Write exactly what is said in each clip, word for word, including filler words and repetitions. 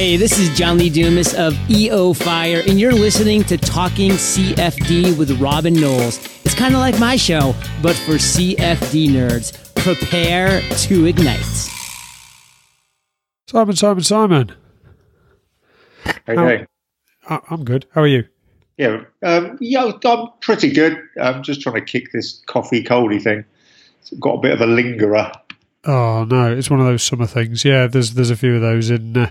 Hey, this is John Lee Dumas of E O Fire, and you're listening to Talking C F D with Robin Knowles. It's kind of like my show, but for C F D nerds. Prepare to ignite. Simon, Simon, Simon. How are you doing? I'm good. How are you? Yeah, um, yeah, I'm pretty good. I'm just trying to kick this coffee coldy thing. It's got a bit of a lingerer. Oh no, it's one of those summer things. Yeah, there's there's a few of those in uh,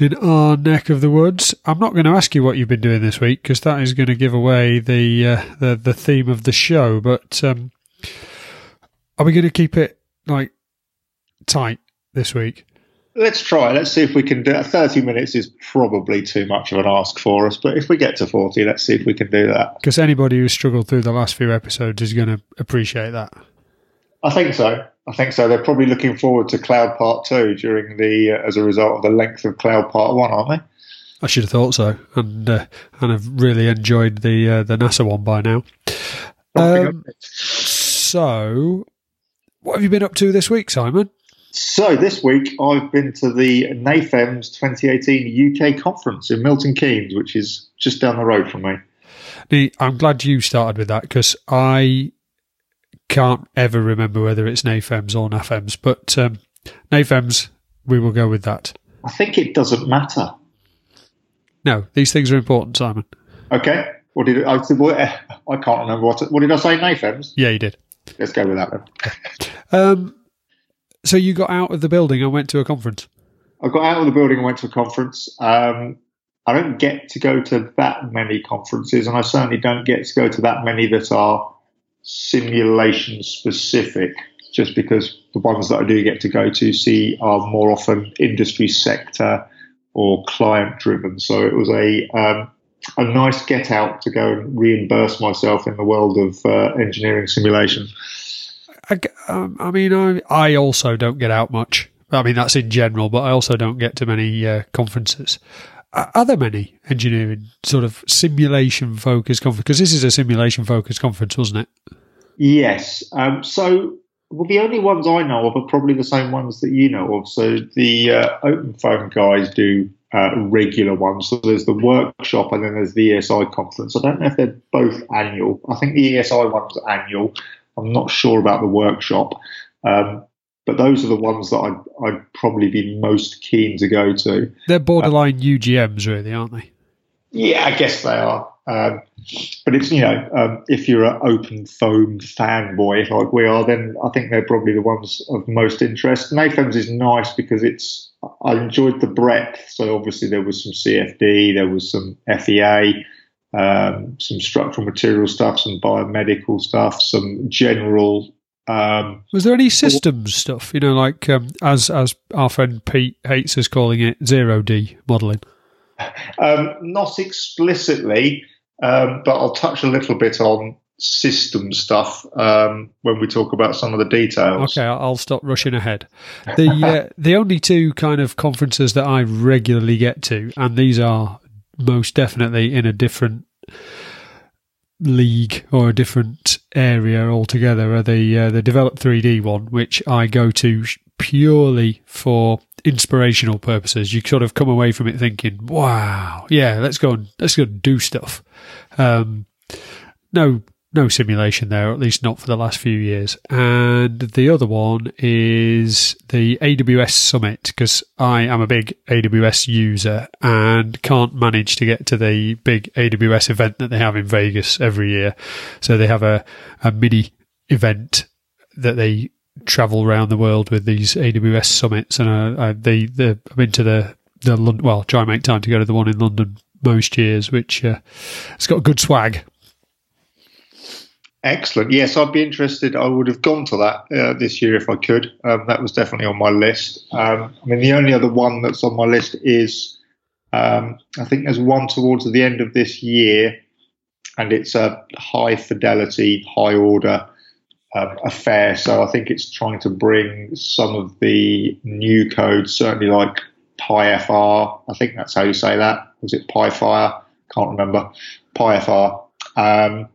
in our neck of the woods. I'm not going to ask you what you've been doing this week because that is going to give away the uh, the the theme of the show. But um, are we going to keep it like tight this week? Let's try. Let's see if we can do it. thirty minutes is probably too much of an ask for us, but if we get to forty, let's see if we can do that. Because anybody who's struggled through the last few episodes is going to appreciate that. I think so. I think so. They're probably looking forward to Cloud Part two during the uh, as a result of the length of Cloud Part one, aren't they? I should have thought so, and uh, and I've really enjoyed the uh, the NASA one by now. Um, so, what have you been up to this week, Simon? So this week I've been to the NAFEMS twenty eighteen U K conference in Milton Keynes, which is just down the road from me. The, I'm glad you started with that because I can't ever remember whether it's NAFEMS or NAFEMS, but um, NAFEMS, we will go with that. I think it doesn't matter. No, these things are important, Simon. Okay. What did I, I can't remember what what did I say? NAFEMS? Yeah, you did. Let's go with that then. um. So you got out of the building and went to a conference? I got out of the building and went to a conference. Um, I don't get to go to that many conferences, and I certainly don't get to go to that many that are simulation-specific, just because the ones that I do get to go to see are more often industry sector or client-driven. So it was a um, a nice get-out to go and reimburse myself in the world of uh, engineering simulation. I, um, I mean, I, I also don't get out much. I mean, that's in general, but I also don't get to many uh, conferences. Are there many engineering sort of simulation-focused conferences? Because this is a simulation-focused conference, wasn't it? Yes. Um, so well, the only ones I know of are probably the same ones that you know of. So the uh, OpenFoam guys do uh, regular ones. So there's the workshop and then there's the E S I conference. I don't know if they're both annual. I think the E S I one's annual. I'm not sure about the workshop, um, but those are the ones that I'd, I'd probably be most keen to go to. They're borderline uh, U G Ms, really, aren't they? Yeah, I guess they are. Um, but it's, you know, um, if you're an open foam fanboy like we are, then I think they're probably the ones of most interest. NAFEMS is nice because it's I enjoyed the breadth. So obviously there was some C F D, there was some F E A. Um, some structural material stuff, some biomedical stuff, some general. Um, was there any systems stuff? You know, like um, as as our friend Pete Hates is calling it, zero D modelling. Um, not explicitly, um, but I'll touch a little bit on system stuff um, when we talk about some of the details. Okay, I'll stop rushing ahead. The uh, the only two kind of conferences that I regularly get to, and these are most definitely in a different league or a different area altogether, are the uh, the Develop three D one, which I go to purely for inspirational purposes. You sort of come away from it thinking, "Wow, yeah, let's go and let's go and do stuff." Um, no, no simulation there, or at least not for the last few years. And the other one is the A W S Summit, because I am a big A W S user and can't manage to get to the big A W S event that they have in Vegas every year. So they have a, a mini event that they travel around the world with, these A W S Summits. And I, I, they, they, I've been to the, the London, well, try and make time to go to the one in London most years, which uh, it's got good swag. Excellent. Yes, I'd be interested. I would have gone to that uh, this year if I could. Um, that was definitely on my list. Um, I mean, the only other one that's on my list is, um, I think there's one towards the end of this year, and it's a high fidelity, high order um, affair. So I think it's trying to bring some of the new code, certainly like PyFR. I think that's how you say that. Was it PyFire? Can't remember. PyFR. Um,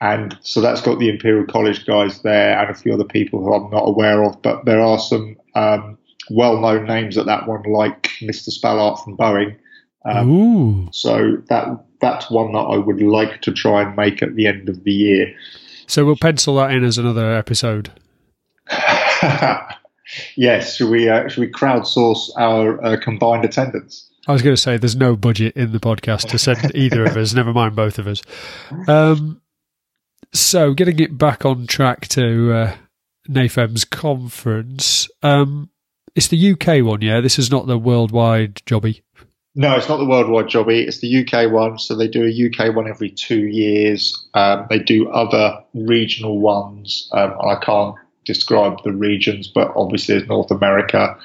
And so that's got the Imperial College guys there and a few other people who I'm not aware of, but there are some um, well-known names at that one, like Mister Spallart from Boeing. Um, so that that's one that I would like to try and make at the end of the year. So we'll pencil that in as another episode. Yes, should we, uh, should we crowdsource our uh, combined attendance? I was going to say there's no budget in the podcast to send either of us, never mind both of us. Um, so getting it back on track to uh, NAFEMS conference, um, it's the U K one, yeah? This is not the worldwide jobby. No, it's not the worldwide jobby. It's the U K one. So they do a U K one every two years. Um, they do other regional ones. Um, I can't describe the regions, but obviously there's North America.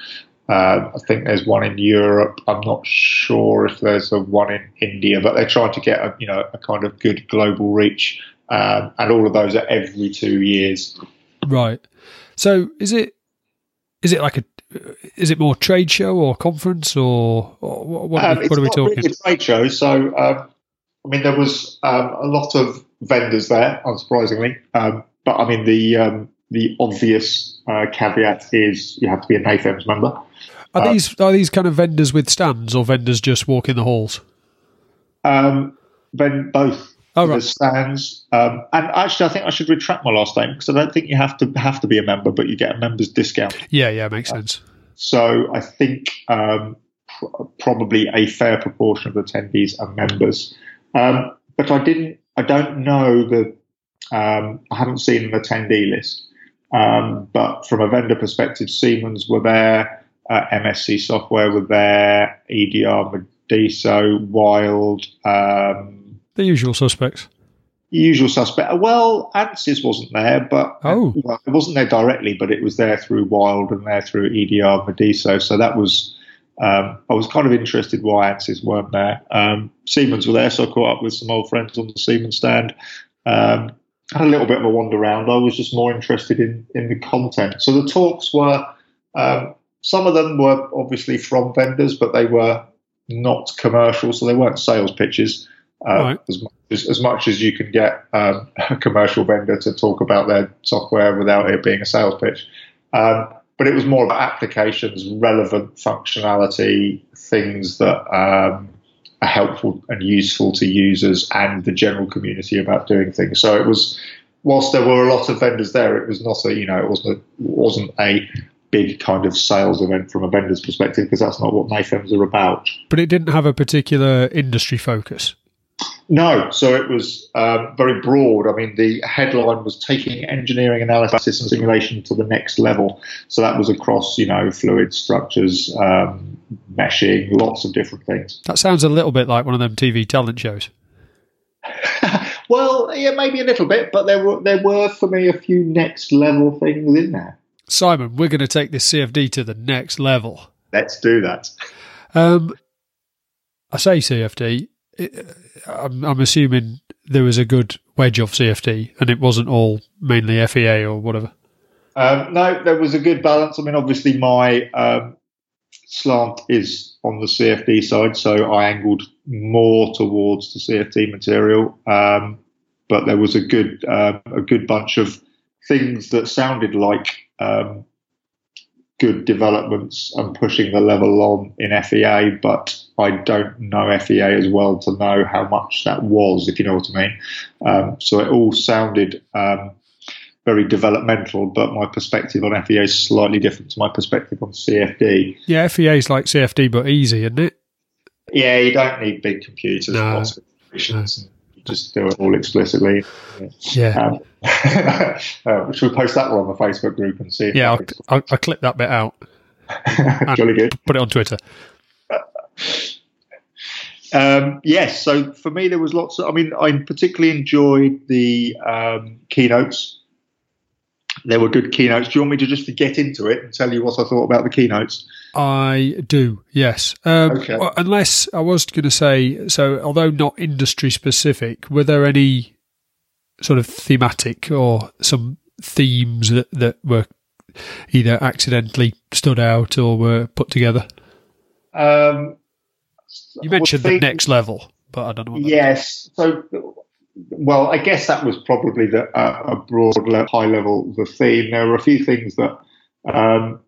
Um, I think there's one in Europe. I'm not sure if there's a one in India, but they're trying to get a, you know, a kind of good global reach. Um, and all of those are every two years. Right. So is it is it like a Is it more trade show or conference or, or what are we, um, what are we talking? It's not really a trade show. So, um, I mean, there was um, a lot of vendors there, unsurprisingly. Um, but, I mean, the um, the obvious uh, caveat is you have to be a NAFEMS member. Are um, these are these kind of vendors with stands or vendors just walk in the halls? Um, then both. Oh, right. The stands. Um, and actually, I think I should retract my last name because I don't think you have to have to be a member, but you get a member's discount. Yeah, yeah, makes uh, sense. So I think um, pr- probably a fair proportion of attendees are members. Um, but I didn't, I don't know the, um, I haven't seen an attendee list. Um, but from a vendor perspective, Siemens were there, uh, M S C software were there, E D R, Mediso, Wild, um, the usual suspects. Usual suspect. Well, Ansys wasn't there, but oh, well, it wasn't there directly, but it was there through Wild and there through E D R, Mediso. So that was, um, I was kind of interested why Ansys weren't there. Um, Siemens were there, so I caught up with some old friends on the Siemens stand. Um, had a little bit of a wander around. I was just more interested in, in the content. So the talks were, um, some of them were obviously from vendors, but they were not commercial, so they weren't sales pitches. Uh, right. as, much as, as much as you can get um, a commercial vendor to talk about their software without it being a sales pitch. Um, but it was more about applications, relevant functionality, things that um, are helpful and useful to users and the general community about doing things. So it was, whilst there were a lot of vendors there, it was not a, you know, it wasn't a, wasn't a big kind of sales event from a vendor's perspective because that's not what NAFEMS are about. But it didn't have a particular industry focus. No, so it was um, very broad. I mean, the headline was taking engineering analysis and simulation to the next level. So that was across, you know, fluid structures, um, meshing, lots of different things. That sounds a little bit like one of them T V talent shows. Well, yeah, maybe a little bit, but there were, there were for me a few next level things in there. Simon, we're going to take this C F D to the next level. Let's do that. Um, I say C F D. It, I'm, I'm assuming there was a good wedge of C F D and it wasn't all mainly F E A or whatever. Um, no, there was a good balance. I mean, obviously my um, slant is on the C F D side, so I angled more towards the C F D material. Um, but there was a good uh, a good bunch of things that sounded like um, good developments and pushing the level on in F E A, but I don't know F E A as well to know how much that was, if you know what I mean. Um, so it all sounded um, very developmental, but my perspective on F E A is slightly different to my perspective on C F D. Yeah, F E A is like C F D, but easy, isn't it? Yeah, you don't need big computers. No. Lots of computations. No. You just do it all explicitly. Yeah. yeah. Um, uh, should we post that one on the Facebook group and see? If yeah, I'll, I'll, I'll clip that bit out. Jolly good. Put it on Twitter. Um, yes, so for me there was lots of, I mean, I particularly enjoyed the um, keynotes. There were good keynotes. Do you want me to just get into it and tell you what I thought about the keynotes? I do, yes. Um, okay. Unless I was going to say, so although not industry specific, were there any sort of thematic or some themes that, that were either accidentally stood out or were put together? Um You mentioned the next level, but I don't know what that is. Yes. So, well, I guess that was probably the, uh, a broad, le- high level, the theme. There were a few things that um,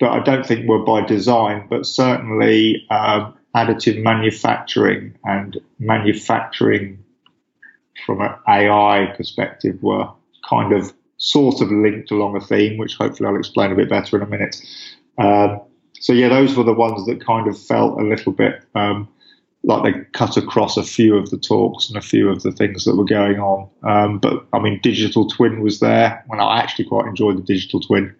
that I don't think were by design, but certainly um, additive manufacturing and manufacturing from an A I perspective were kind of sort of linked along a theme, which hopefully I'll explain a bit better in a minute. Um, so, yeah, those were the ones that kind of felt a little bit um, like they cut across a few of the talks and a few of the things that were going on. Um, but, I mean, digital twin was there, and I actually quite enjoyed the digital twin.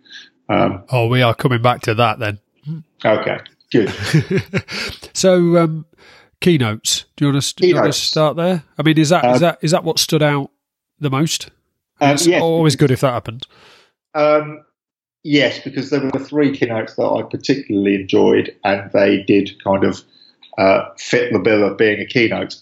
Um, oh, we are coming back to that then. Okay, good. So, um, keynotes. Do you want to, do you want to start there? I mean, is that um, is that is that what stood out the most? Um, it's yes. Always good if that happened. Um, yes, because there were three keynotes that I particularly enjoyed, and they did kind of uh, fit the bill of being a keynote.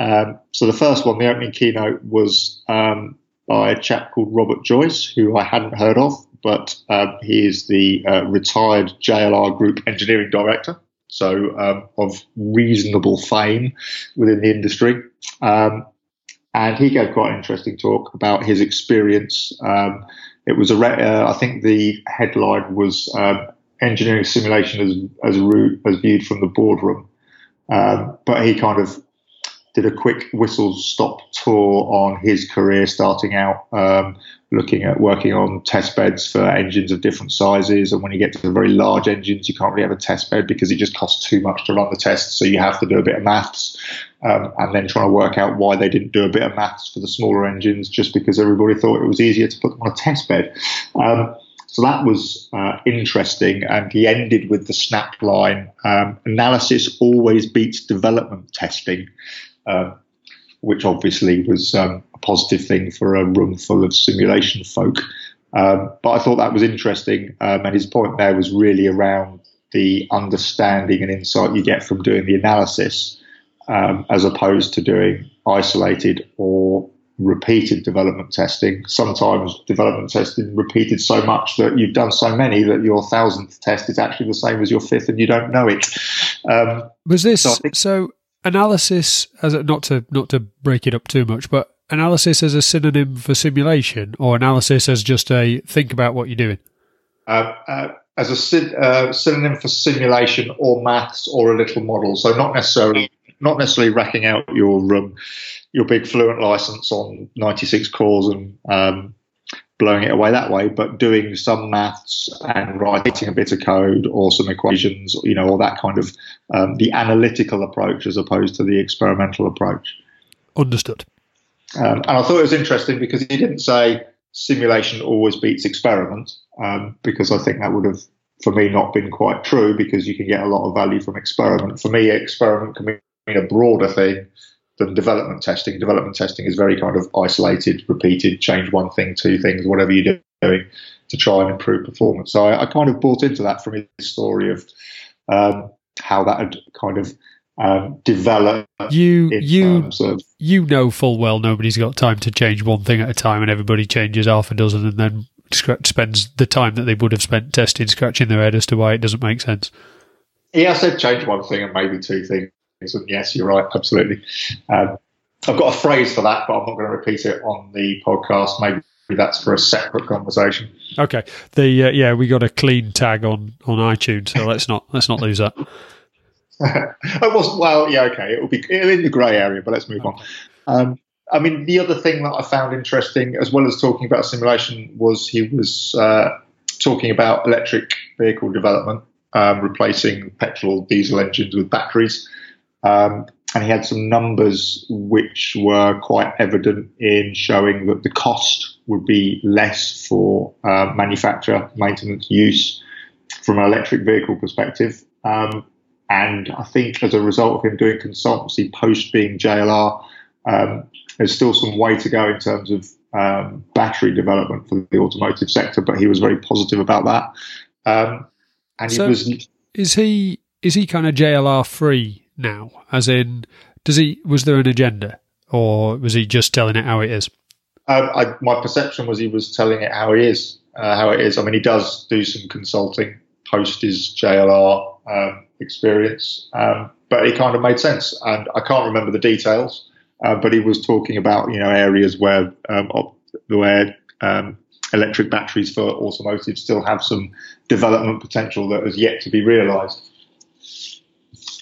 Um, so the first one, the opening keynote, was um, by a chap called Robert Joyce, who I hadn't heard of, but um, he is the uh, retired J L R Group Engineering Director, so um, of reasonable fame within the industry. Um And he gave quite an interesting talk about his experience. Um, it was a, re- uh, I think the headline was um, engineering simulation as as, root, as viewed from the boardroom. Um, but he kind of did a quick whistle stop tour on his career, starting out um, looking at working on test beds for engines of different sizes. And when you get to the very large engines, you can't really have a test bed because it just costs too much to run the tests. So you have to do a bit of maths. Um, and then trying to work out why they didn't do a bit of maths for the smaller engines, just because everybody thought it was easier to put them on a test bed. Um, so that was uh, interesting. And he ended with the snap line, um, analysis always beats development testing, uh, which obviously was um, a positive thing for a room full of simulation folk. Um, but I thought that was interesting. Um, and his point there was really around the understanding and insight you get from doing the analysis, Um, as opposed to doing isolated or repeated development testing. Sometimes development testing repeated so much that you've done so many that your thousandth test is actually the same as your fifth and you don't know it. Um, Was this, so, think- so analysis, as a, not to not to break it up too much, but analysis as a synonym for simulation, or analysis as just a think about what you're doing? Uh, uh, as a syn- uh, synonym for simulation or maths or a little model, so not necessarily... Not necessarily racking out your um, your big Fluent license on ninety-six cores and um, blowing it away that way, but doing some maths and writing a bit of code or some equations, you know, or that kind of um, the analytical approach as opposed to the experimental approach. Understood. Um, and I thought it was interesting because he didn't say simulation always beats experiment, um, because I think that would have, for me, not been quite true, because you can get a lot of value from experiment. For me, experiment can be a broader thing than development testing. Development testing is very kind of isolated, repeated, change one thing, two things, whatever you're doing to try and improve performance. So I, I kind of bought into that from his story of um, how that had kind of um, developed. You, you, of, you know full well nobody's got time to change one thing at a time, and everybody changes half a dozen and then spends the time that they would have spent testing, scratching their head as to why it doesn't make sense. Yeah, I said change one thing and maybe two things. And yes, you're right, absolutely. Um, I've got a phrase for that, but I'm not going to repeat it on the podcast. Maybe that's for a separate conversation. Okay. The uh, yeah, we got a clean tag on, on iTunes, so let's not let's not lose that. It wasn't well. Yeah, okay. It will be in the grey area, but let's move okay. on. Um, I mean, the other thing that I found interesting, as well as talking about simulation, was he was uh, talking about electric vehicle development, um, replacing petrol diesel engines with batteries. Um, and he had some numbers which were quite evident in showing that the cost would be less for uh, manufacture, maintenance, use from an electric vehicle perspective. Um, and I think as a result of him doing consultancy post being J L R, um, there's still some way to go in terms of um, battery development for the automotive sector, but he was very positive about that. Um, and so he was, is he is he kind of J L R free now, as in, does he was there an agenda, or was he just telling it how it is? Um, I, my perception was he was telling it how it is. Uh, how it is. I mean, he does do some consulting post his J L R um, experience, um, but it kind of made sense. And I can't remember the details, uh, but he was talking about you know areas where um, op- where um, electric batteries for automotive still have some development potential that has yet to be realised,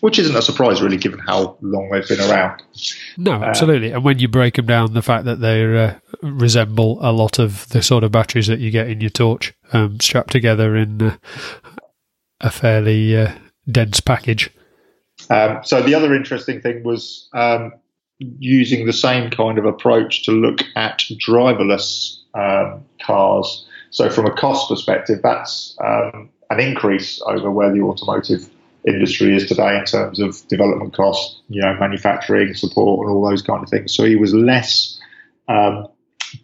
which isn't a surprise really, given how long they've been around. No, absolutely. Uh, and when you break them down, the fact that they uh, resemble a lot of the sort of batteries that you get in your torch, um, strapped together in uh, a fairly uh, dense package. Um, so the other interesting thing was um, using the same kind of approach to look at driverless um, cars. So from a cost perspective, that's um, an increase over where the automotive industry is today in terms of development costs, you know, manufacturing support and all those kind of things. So he was less um,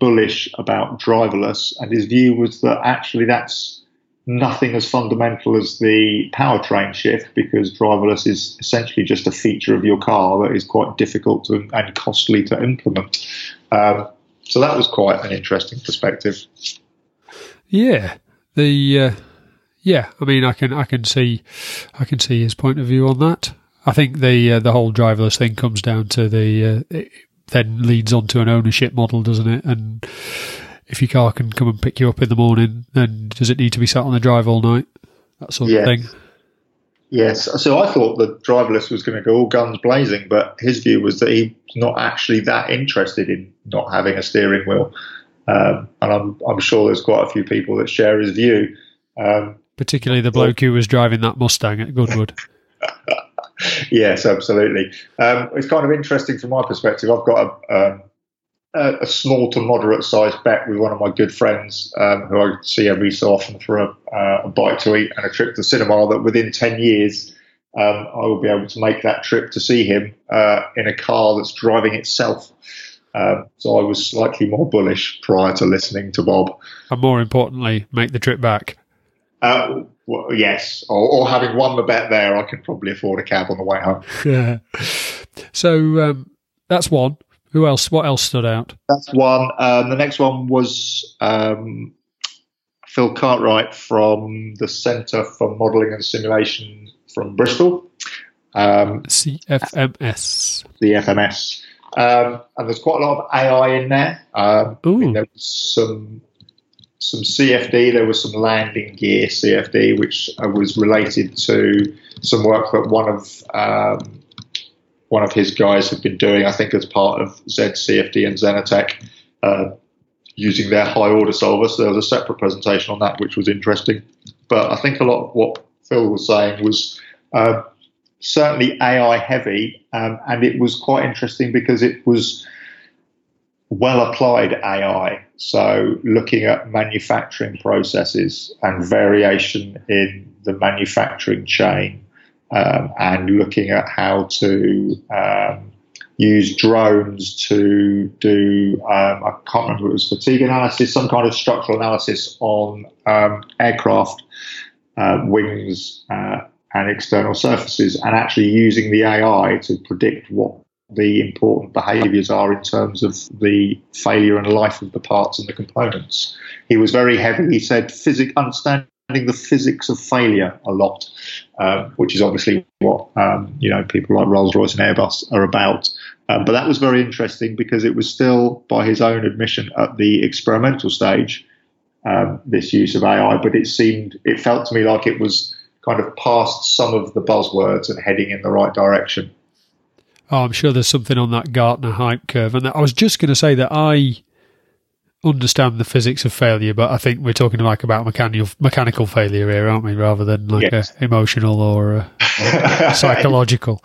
bullish about driverless, and his view was that actually that's nothing as fundamental as the powertrain shift, because driverless is essentially just a feature of your car that is quite difficult to, and costly to implement. Um, so that was quite an interesting perspective. Yeah, the... Uh... Yeah, I mean, I can I can see I can see his point of view on that. I think the uh, the whole driverless thing comes down to the uh, it then leads on to an ownership model, doesn't it? And if your car can come and pick you up in the morning, then does it need to be sat on the drive all night? That sort yes. of thing. Yes. So I thought the driverless was going to go all guns blazing, but his view was that he's not actually that interested in not having a steering wheel, um, and I'm I'm sure there's quite a few people that share his view. Um, Particularly the bloke who was driving that Mustang at Goodwood. Yes, absolutely. Um, it's kind of interesting from my perspective. I've got a, a, a small to moderate sized bet with one of my good friends um, who I see every so often for a, uh, a bite to eat and a trip to the cinema, that within ten years um, I will be able to make that trip to see him uh, in a car that's driving itself. Um, so I was slightly more bullish prior to listening to Bob. And more importantly, make the trip back. Uh, well, yes, or, or having won the bet there, I could probably afford a cab on the way home. Yeah. So um, that's one. Who else? What else stood out? That's one. Um, the next one was um, Phil Cartwright from the Centre for Modelling and Simulation from Bristol. Um, C F M S. The F M S. Um, and there's quite a lot of A I in there. Um, Ooh. I mean, there was some... Some C F D, there was some landing gear C F D, which was related to some work that one of um, one of his guys had been doing, I think as part of Z C F D and Zenatech, uh, using their high order solver. So there was a separate presentation on that, which was interesting. But I think a lot of what Phil was saying was uh, certainly A I heavy, um, and it was quite interesting because it was well-applied A I, so looking at manufacturing processes and variation in the manufacturing chain, um, and looking at how to um, use drones to do, um, I can't remember if it was fatigue analysis, some kind of structural analysis on um, aircraft, uh, wings uh, and external surfaces, and actually using the A I to predict what the important behaviours are in terms of the failure and life of the parts and the components. He was very heavy. He said physic, understanding the physics of failure a lot, um, which is obviously what um, you know people like Rolls-Royce and Airbus are about. Um, but that was very interesting because it was still, by his own admission, at the experimental stage, um, this use of A I. But it seemed, it felt to me like it was kind of past some of the buzzwords and heading in the right direction. Oh, I'm sure there's something on that Gartner hype curve. And I was just going to say that I understand the physics of failure, but I think we're talking like about mechanical mechanical failure here, aren't we, rather than like yes. a emotional or, a, or psychological.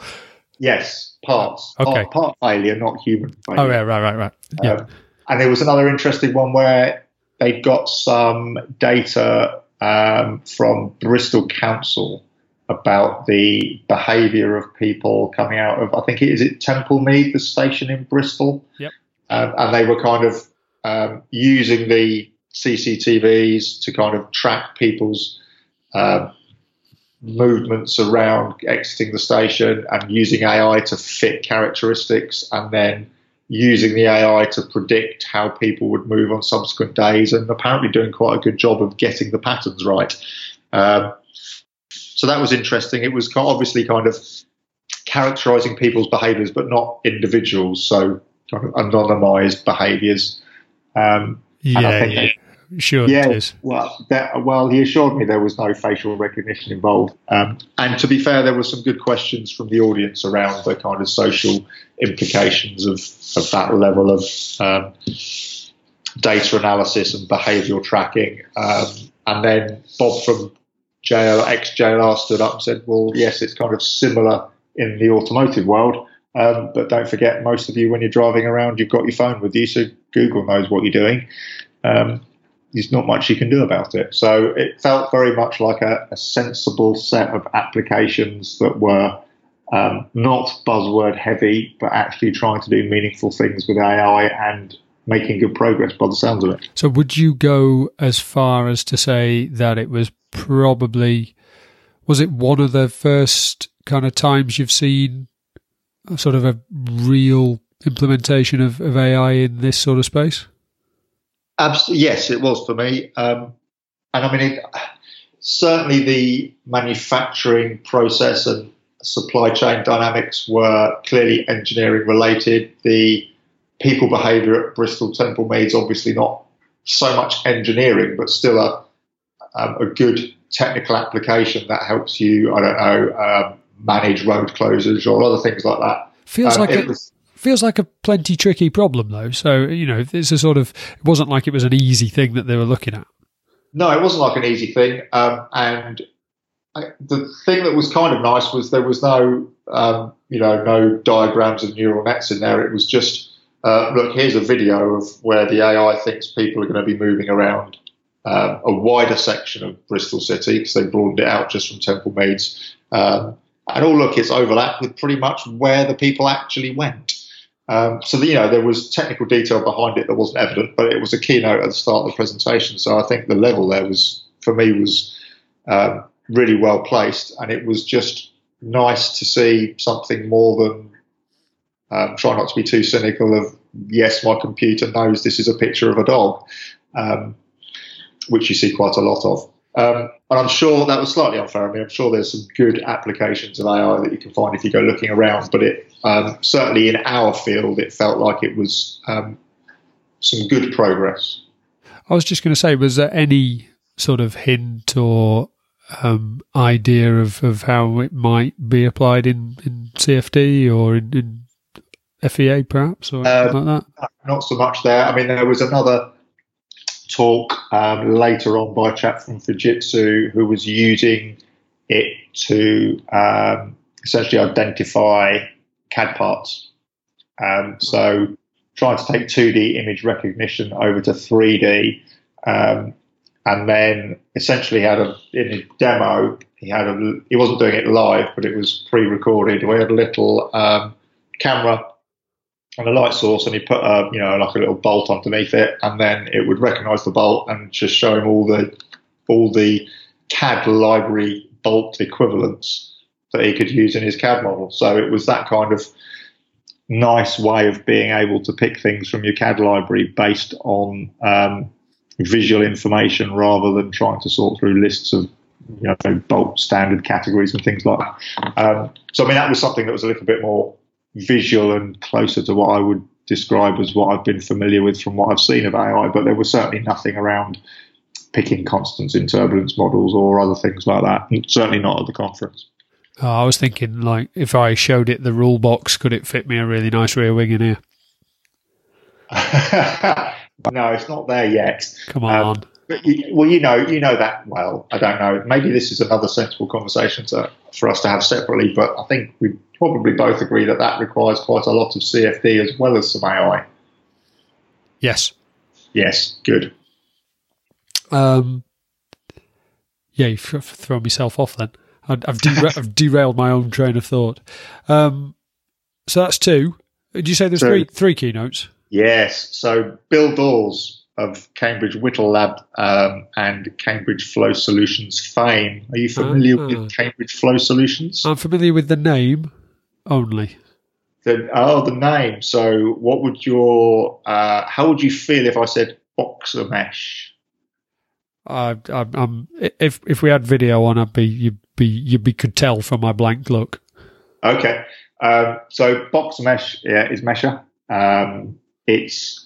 Yes, parts. Okay. Part, part failure, not human failure. Oh, yeah, right, right, right. Yeah. Um, and there was another interesting one where they'd got some data um, from Bristol Council about the behaviour of people coming out of, I think it is it Temple Mead, the station in Bristol? Yep. Um, and they were kind of um, using the C C T Vs to kind of track people's uh, movements around exiting the station, and using A I to fit characteristics, and then using the A I to predict how people would move on subsequent days, and apparently doing quite a good job of getting the patterns right. Um, So that was interesting. It was obviously kind of characterising people's behaviours, but not individuals, so kind of anonymised behaviours. Um, yeah, and I think yeah. They, sure yeah, it is? Well, that, well, he assured me there was no facial recognition involved. Um, and to be fair, there were some good questions from the audience around the kind of social implications of, of that level of um, data analysis and behavioural tracking. Um, and then Bob from J L, ex-J L R stood up and said, well, yes, it's kind of similar in the automotive world. Um, but don't forget, most of you, when you're driving around, you've got your phone with you, so Google knows what you're doing. Um, there's not much you can do about it. So it felt very much like a, a sensible set of applications that were um, not buzzword heavy, but actually trying to do meaningful things with A I and making good progress by the sounds of it. So would you go as far as to say that it was probably, was it one of the first kind of times you've seen sort of a real implementation of, of A I in this sort of space? Abs- yes, it was for me. Um, and I mean, it, certainly the manufacturing process and supply chain dynamics were clearly engineering related. The people behaviour at Bristol Temple Mead's obviously not so much engineering, but still a, um, a good technical application that helps you, I don't know, um, manage road closures or other things like that. Feels um, like it a, was, feels like a plenty tricky problem, though. So, you know, it's a sort of, it wasn't like it was an easy thing that they were looking at. No, it wasn't like an easy thing. Um, and I, the thing that was kind of nice was there was no, um, you know, no diagrams of neural nets in there. It was just, uh, look, here's a video of where the A I thinks people are going to be moving around uh, a wider section of Bristol City, because they broadened it out just from Temple Meads. Um, And all look, it's overlapped with pretty much where the people actually went. Um, so, the, you know, there was technical detail behind it that wasn't evident, but it was a keynote at the start of the presentation. So I think the level there was, for me, was um, really well placed. And it was just nice to see something more than, um, try not to be too cynical of, yes, my computer knows this is a picture of a dog, um, which you see quite a lot of. Um, and I'm sure that was slightly unfair. I mean, I'm sure there's some good applications of A I that you can find if you go looking around, but it um, certainly in our field, it felt like it was um, some good progress. I was just going to say, was there any sort of hint or um, idea of, of how it might be applied in, in C F D or in, in F E A perhaps, or uh, anything like that? Not so much there. I mean, there was another talk um, later on by a chap from Fujitsu who was using it to um, essentially identify C A D parts. Um, so trying to take two D image recognition over to three D, um, and then essentially had a, in a demo, he had a, he wasn't doing it live, but it was pre-recorded. We had a little um, camera and a light source, and he put a, you know, like a little bolt underneath it, and then it would recognise the bolt and just show him all the all the C A D library bolt equivalents that he could use in his C A D model. So it was that kind of nice way of being able to pick things from your C A D library based on um, visual information rather than trying to sort through lists of, you know, bolt standard categories and things like that. Um, so I mean, that was something that was a little bit more visual and closer to what I would describe as what I've been familiar with from what I've seen of A I, but there was certainly nothing around picking constants in turbulence models or other things like that, and certainly not at the conference. Oh, I was thinking, like, if I showed it the rule box, could it fit me a really nice rear wing in here? No, it's not there yet. Come on. Um, but you, well, you know, you know that well. I don't know. Maybe this is another sensible conversation to, for us to have separately, but I think we probably both agree that that requires quite a lot of C F D as well as some A I. Yes. Yes, good. Um, yeah, you've thrown myself off then. I've, dera- I've derailed my own train of thought. Um, so that's two. Did you say there's so, three, three keynotes? Yes. So Bill Dawes of Cambridge Whittle Lab um, and Cambridge Flow Solutions fame. Are you familiar uh-huh. with Cambridge Flow Solutions? I'm familiar with the name. Only. The, oh, the name. So, what would your? Uh, how would you feel if I said Boxer Mesh? Uh, I'm, I'm, if if we had video on, I'd be you'd be you be could tell from my blank look. Okay. Um, so, Boxer Mesh yeah, is Mesher. Um, it's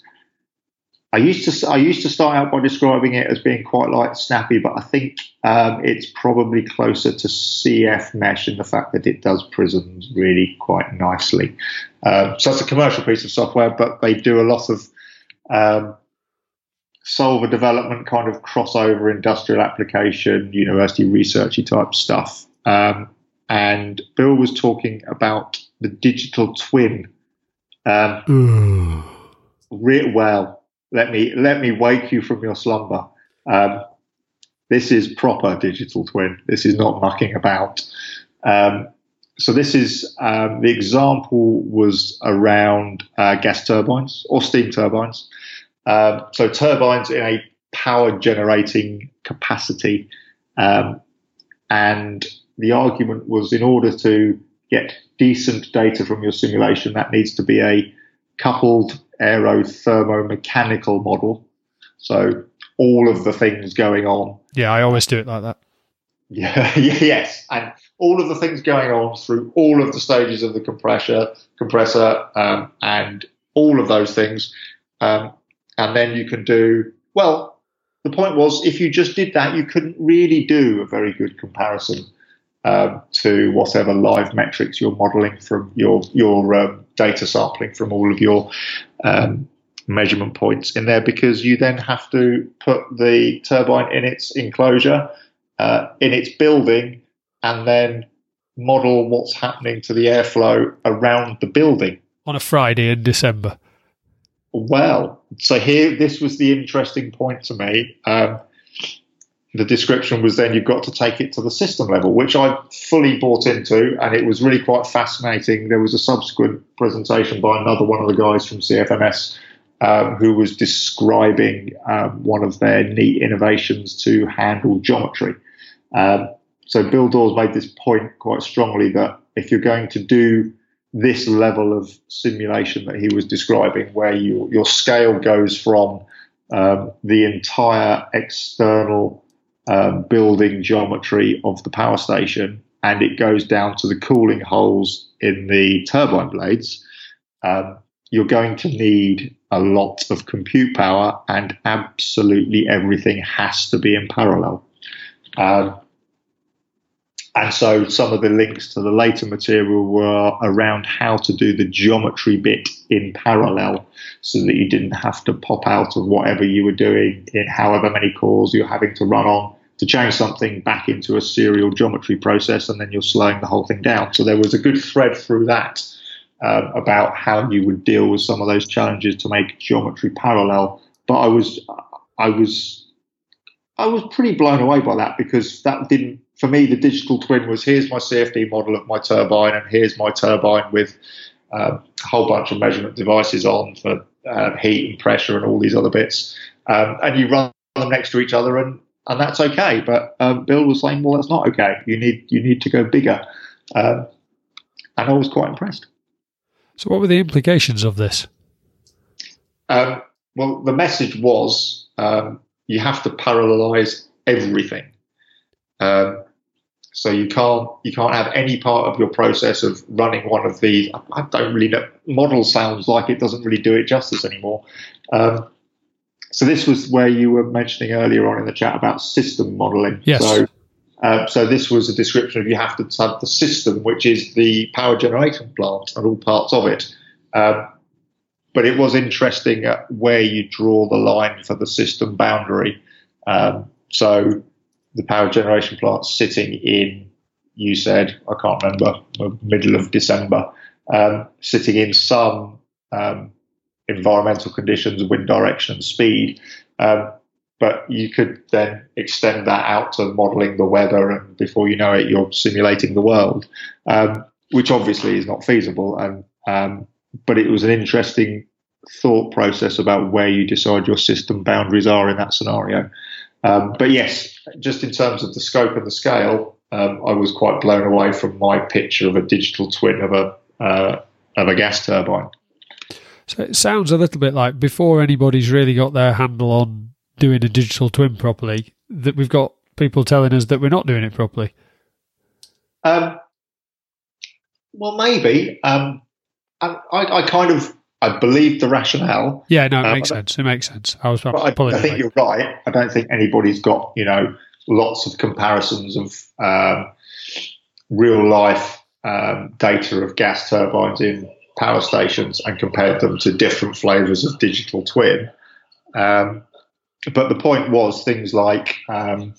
I used to I used to start out by describing it as being quite light, snappy, but I think um, it's probably closer to C F Mesh in the fact that it does prisms really quite nicely. Um, so it's a commercial piece of software, but they do a lot of um, solver development, kind of crossover industrial application, university researchy type stuff. Um, and Bill was talking about the digital twin. Um, mm. re- well. Let me let me wake you from your slumber. Um, this is proper digital twin. This is not mucking about. Um, so this is um, the example was around uh, gas turbines or steam turbines. Um, so turbines in a power generating capacity, um, and the argument was in order to get decent data from your simulation, that needs to be a coupled aerothermomechanical model, so all of the things going on. Yeah, I always do it like that. Yeah, yes, and all of the things going on through all of the stages of the compressor, compressor, um, and all of those things, um, and then you can do well. The point was, if you just did that, you couldn't really do a very good comparison um, to whatever live metrics you're modelling from your your. Um, data sampling from all of your um, measurement points in there, because you then have to put the turbine in its enclosure, uh, in its building, and then model what's happening to the airflow around the building. On a Friday in December. Well, so here, this was the interesting point to me. Um, the description was then you've got to take it to the system level, which I fully bought into, and it was really quite fascinating. There was a subsequent presentation by another one of the guys from C F M S um, who was describing um, one of their neat innovations to handle geometry. Um, so Bill Dawes made this point quite strongly that if you're going to do this level of simulation that he was describing, where you, your scale goes from um, the entire external Um, building geometry of the power station, and it goes down to the cooling holes in the turbine blades, um, you're going to need a lot of compute power, and absolutely everything has to be in parallel. Um, and so some of the links to the later material were around how to do the geometry bit in parallel, so that you didn't have to pop out of whatever you were doing in however many cores you're having to run on to change something back into a serial geometry process, and then you're slowing the whole thing down. So there was a good thread through that um, about how you would deal with some of those challenges to make geometry parallel. But I was, I was, I was pretty blown away by that, because that didn't, for me, the digital twin was here's my C F D model of my turbine, and here's my turbine with uh, a whole bunch of measurement devices on for Uh, heat and pressure and all these other bits, um, and you run them next to each other, and and that's okay. But um, Bill was saying, well, that's not okay. You need you need to go bigger, um, and I was quite impressed. So, what were the implications of this? Um, well, the message was um, you have to parallelize everything. Um, So you can't you can't have any part of your process of running one of these. I don't really know. Model sounds like it doesn't really do it justice anymore. Um, so this was where you were mentioning earlier on in the chat about system modeling. Yes. So, uh, so this was a description of you have to have the system, which is the power generation plant and all parts of it. Um, but it was interesting at where you draw the line for the system boundary. Um, so. The power generation plant sitting in, you said, I can't remember, middle of December, um, sitting in some um, environmental conditions, wind direction, speed. Um, but you could then extend that out to modelling the weather, and before you know it, you're simulating the world, um, which obviously is not feasible. And um, but it was an interesting thought process about where you decide your system boundaries are in that scenario. Um, but yes, just in terms of the scope and the scale, um, I was quite blown away from my picture of a digital twin of a uh, of a gas turbine. So it sounds a little bit like, before anybody's really got their handle on doing a digital twin properly, that we've got people telling us that we're not doing it properly. Um, well, maybe. Um, I, I kind of I believe the rationale. Yeah, no, it um, makes sense. It makes sense. I was. I, I think you're right. I don't think anybody's got, you know, lots of comparisons of um, real life um, data of gas turbines in power stations and compared them to different flavors of digital twin. Um, but the point was things like um,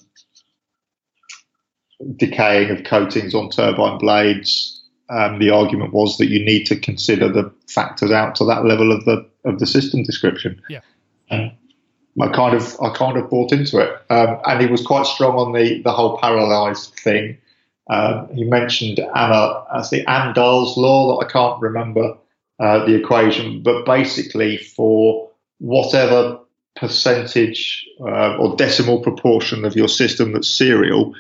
decaying of coatings on turbine blades. Um, the argument was that you need to consider the factors out to that level of the of the system description. Yeah, um, I kind of I kind of bought into it, um, and he was quite strong on the the whole parallelized thing. Um, he mentioned Anna, as the Amdahl's law that I can't remember uh, the equation, but basically for whatever percentage uh, or decimal proportion of your system that's serial,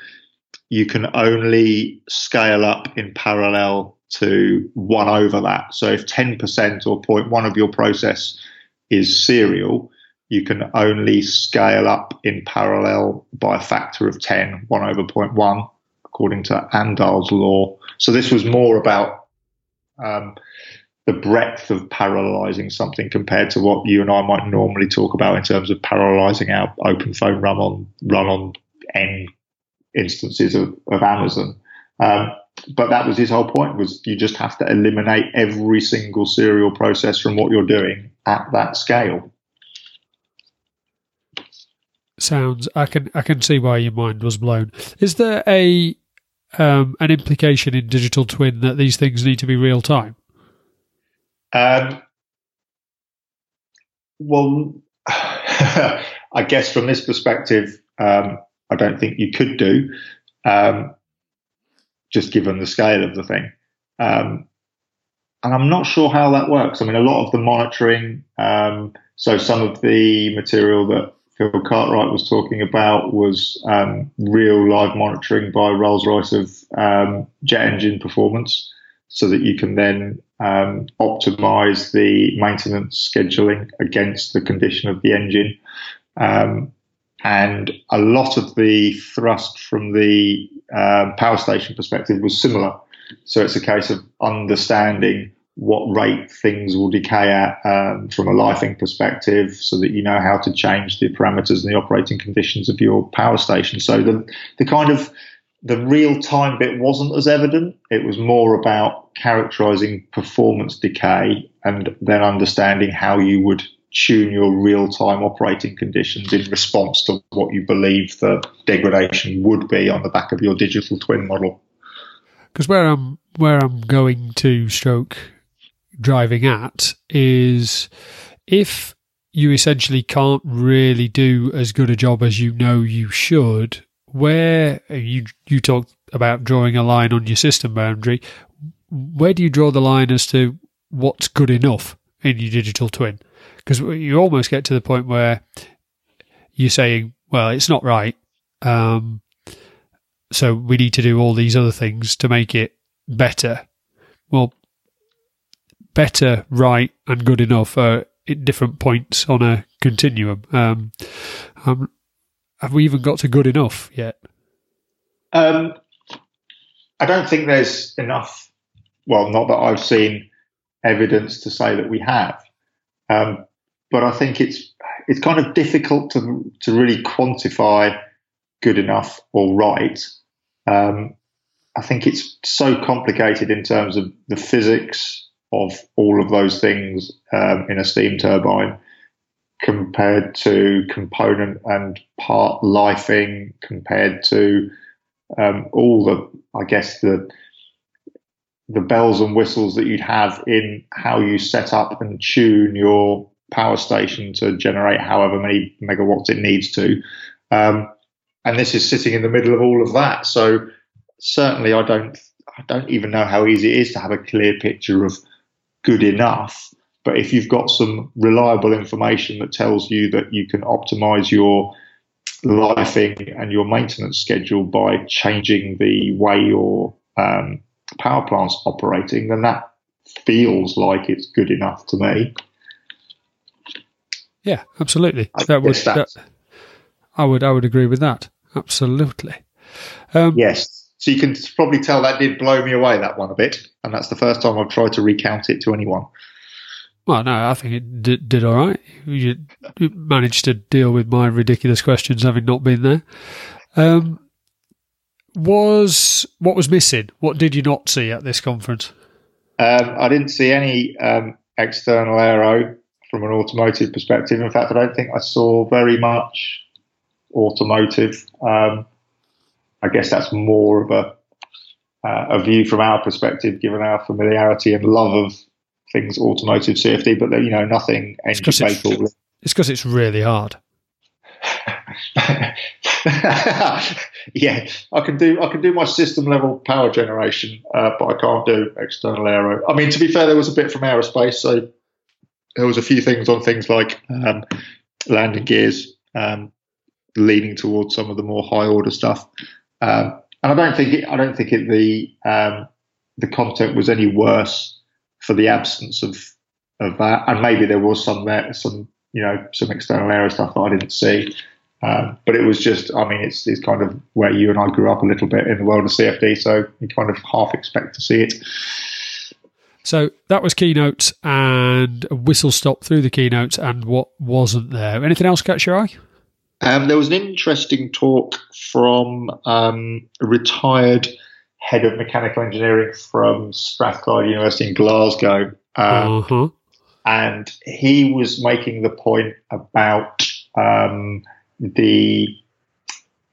you can only scale up in parallel to one over that. So if ten percent or zero point one of your process is serial, you can only scale up in parallel by a factor of ten, one over zero point one, according to Amdahl's law. So this was more about um, the breadth of parallelizing something compared to what you and I might normally talk about in terms of parallelizing our open phone run on run on n instances of, of Amazon. Um, but that was his whole point, was you just have to eliminate every single serial process from what you're doing at that scale. Sounds, I can I can see why your mind was blown. Is there a um, an implication in digital twin that these things need to be real time? Um, well, I guess from this perspective, um, I don't think you could do, um, just given the scale of the thing. Um, and I'm not sure how that works. I mean, a lot of the monitoring, um, so some of the material that Phil Cartwright was talking about was um, real live monitoring by Rolls-Royce of um, jet engine performance, so that you can then um, optimize the maintenance scheduling against the condition of the engine. Um, And a lot of the thrust from the uh, power station perspective was similar. So it's a case of understanding what rate things will decay at um, from a lifing perspective, so that you know how to change the parameters and the operating conditions of your power station. So the, the kind of the real-time bit wasn't as evident. It was more about characterizing performance decay and then understanding how you would tune your real-time operating conditions in response to what you believe the degradation would be on the back of your digital twin model. Because where I'm where I'm going to stroke driving at is, if you essentially can't really do as good a job as you know you should, where you you talk about drawing a line on your system boundary, where do you draw the line as to what's good enough in your digital twin? Because you almost get to the point where you're saying, well, it's not right, um, so we need to do all these other things to make it better. Well, better, right, and good enough are at different points on a continuum. Um, um, have we even got to good enough yet? Um, I don't think there's enough, well, not that I've seen evidence to say that we have. Um, but I think it's it's kind of difficult to to really quantify good enough or right. Um, I think it's so complicated in terms of the physics of all of those things um, in a steam turbine, compared to component and part lifing, compared to um, all the, I guess, the the bells and whistles that you'd have in how you set up and tune your power station to generate however many megawatts it needs to. Um, and this is sitting in the middle of all of that. So certainly I don't, I don't even know how easy it is to have a clear picture of good enough. But if you've got some reliable information that tells you that you can optimize your lifing and your maintenance schedule by changing the way your, um, power plant's operating, then that feels like it's good enough to me. Yeah, absolutely. I that would that, I would I would agree with that. Absolutely. Um, yes. So you can probably tell that did blow me away, that one, a bit, and that's the first time I've tried to recount it to anyone. Well, no, I think it did, did all right. You, you managed to deal with my ridiculous questions, having not been there. Um, was what was missing? What did you not see at this conference? Um, I didn't see any um, external aero from an automotive perspective. In fact, I don't think I saw very much automotive. Um, I guess that's more of a uh, a view from our perspective, given our familiarity and love of things automotive C F D, but you know, nothing engine makeable. It's because it's really hard. Yeah, I can do I can do my system level power generation, uh, but I can't do external aero. I mean, to be fair, there was a bit from aerospace, so there was a few things on things like um, landing gears, um, leaning towards some of the more high order stuff. Um, and I don't think it, I don't think it, the um, the content was any worse for the absence of of that, and maybe there was some there, some you know some external aero stuff that I didn't see. Um, but it was just, I mean, it's it's kind of where you and I grew up a little bit in the world of C F D, so you kind of half expect to see it. So that was keynotes and a whistle stop through the keynotes and what wasn't there. Anything else catch your eye? Um, there was an interesting talk from um, a retired head of mechanical engineering from Strathclyde University in Glasgow. Um, uh-huh. And he was making the point about... Um, the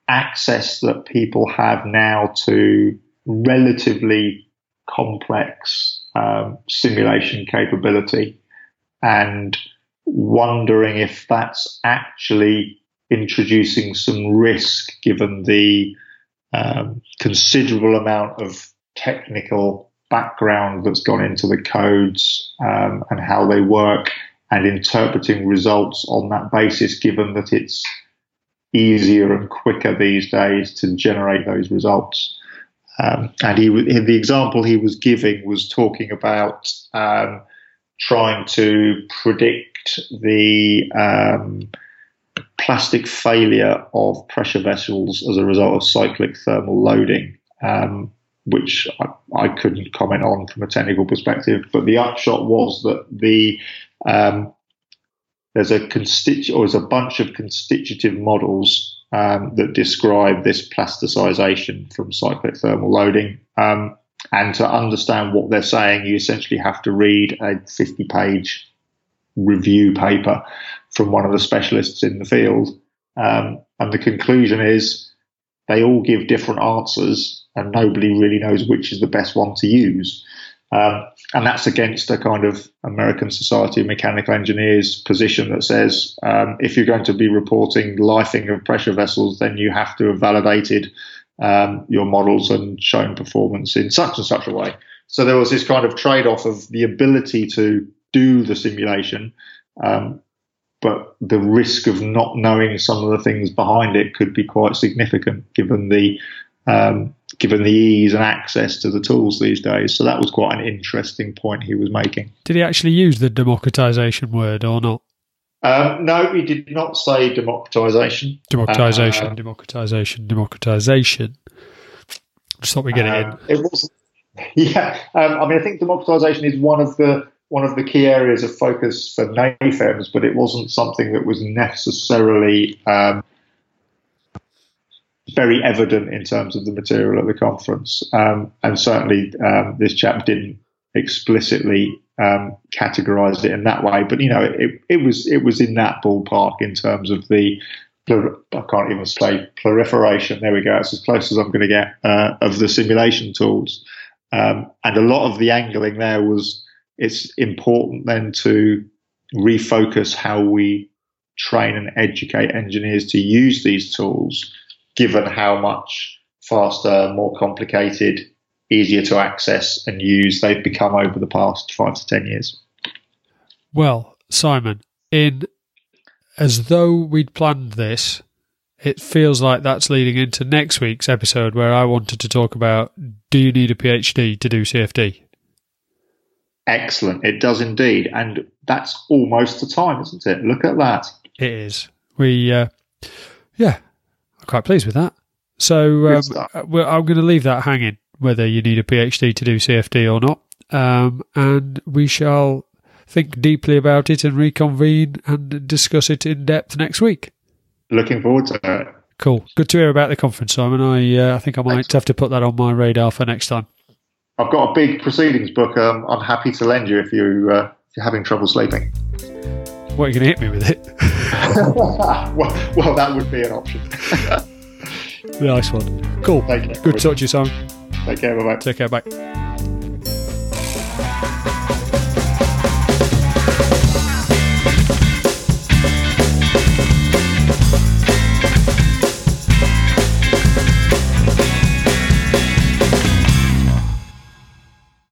access that people have now to relatively complex um, simulation capability, and wondering if that's actually introducing some risk given the um, considerable amount of technical background that's gone into the codes um, and how they work, and interpreting results on that basis, given that it's easier and quicker these days to generate those results. Um, and he, the example he was giving was talking about um, trying to predict the um, plastic failure of pressure vessels as a result of cyclic thermal loading, um, which I, I couldn't comment on from a technical perspective. But the upshot was that the um, There's a constitu- or there's a bunch of constitutive models um, that describe this plasticization from cyclic thermal loading. Um, and to understand what they're saying, you essentially have to read a fifty-page review paper from one of the specialists in the field. Um, and the conclusion is they all give different answers, and nobody really knows which is the best one to use. Um, and that's against a kind of American Society of Mechanical Engineers position that says um, if you're going to be reporting lifing of pressure vessels, then you have to have validated um, your models and shown performance in such and such a way. So there was this kind of trade-off of the ability to do the simulation, um, but the risk of not knowing some of the things behind it could be quite significant given the um given the ease and access to the tools these days. So that was quite an interesting point he was making. Did he actually use the democratization word or not? Um, no, he did not say democratization. Democratization, uh, democratization, democratization. Just thought we get uh, it in. It was, yeah. Um, I mean, I think democratization is one of the one of the key areas of focus for NAFEMS, but it wasn't something that was necessarily um, very evident in terms of the material at the conference. Um, and certainly um, this chap didn't explicitly um, categorise it in that way. But, you know, it, it was it was in that ballpark in terms of the, I can't even say proliferation, there we go, it's as close as I'm going to get, uh, of the simulation tools. Um, and a lot of the angling there was it's important then to refocus how we train and educate engineers to use these tools, given how much faster, more complicated, easier to access and use they've become over the past five to ten years. Well, Simon, in as though we'd planned this, it feels like that's leading into next week's episode where I wanted to talk about, do you need a PhD to do C F D? Excellent. It does indeed. And that's almost the time, isn't it? Look at that. It is. We, uh, yeah. Quite pleased with that. So um, I'm going to leave that hanging, whether you need a PhD to do C F D or not. Um, and we shall think deeply about it and reconvene and discuss it in depth next week. Looking forward to it. Cool. Good to hear about the conference, Simon. I uh, I think I might Thanks. have to put that on my radar for next time. I've got a big proceedings book. Um, I'm happy to lend you if, you, uh, if you're having trouble sleeping. What, are you going to hit me with it? well, well, that would be an option. Nice one. Cool. Take care. Good to talk to you, Simon. Take care. Bye-bye. Take care. Bye.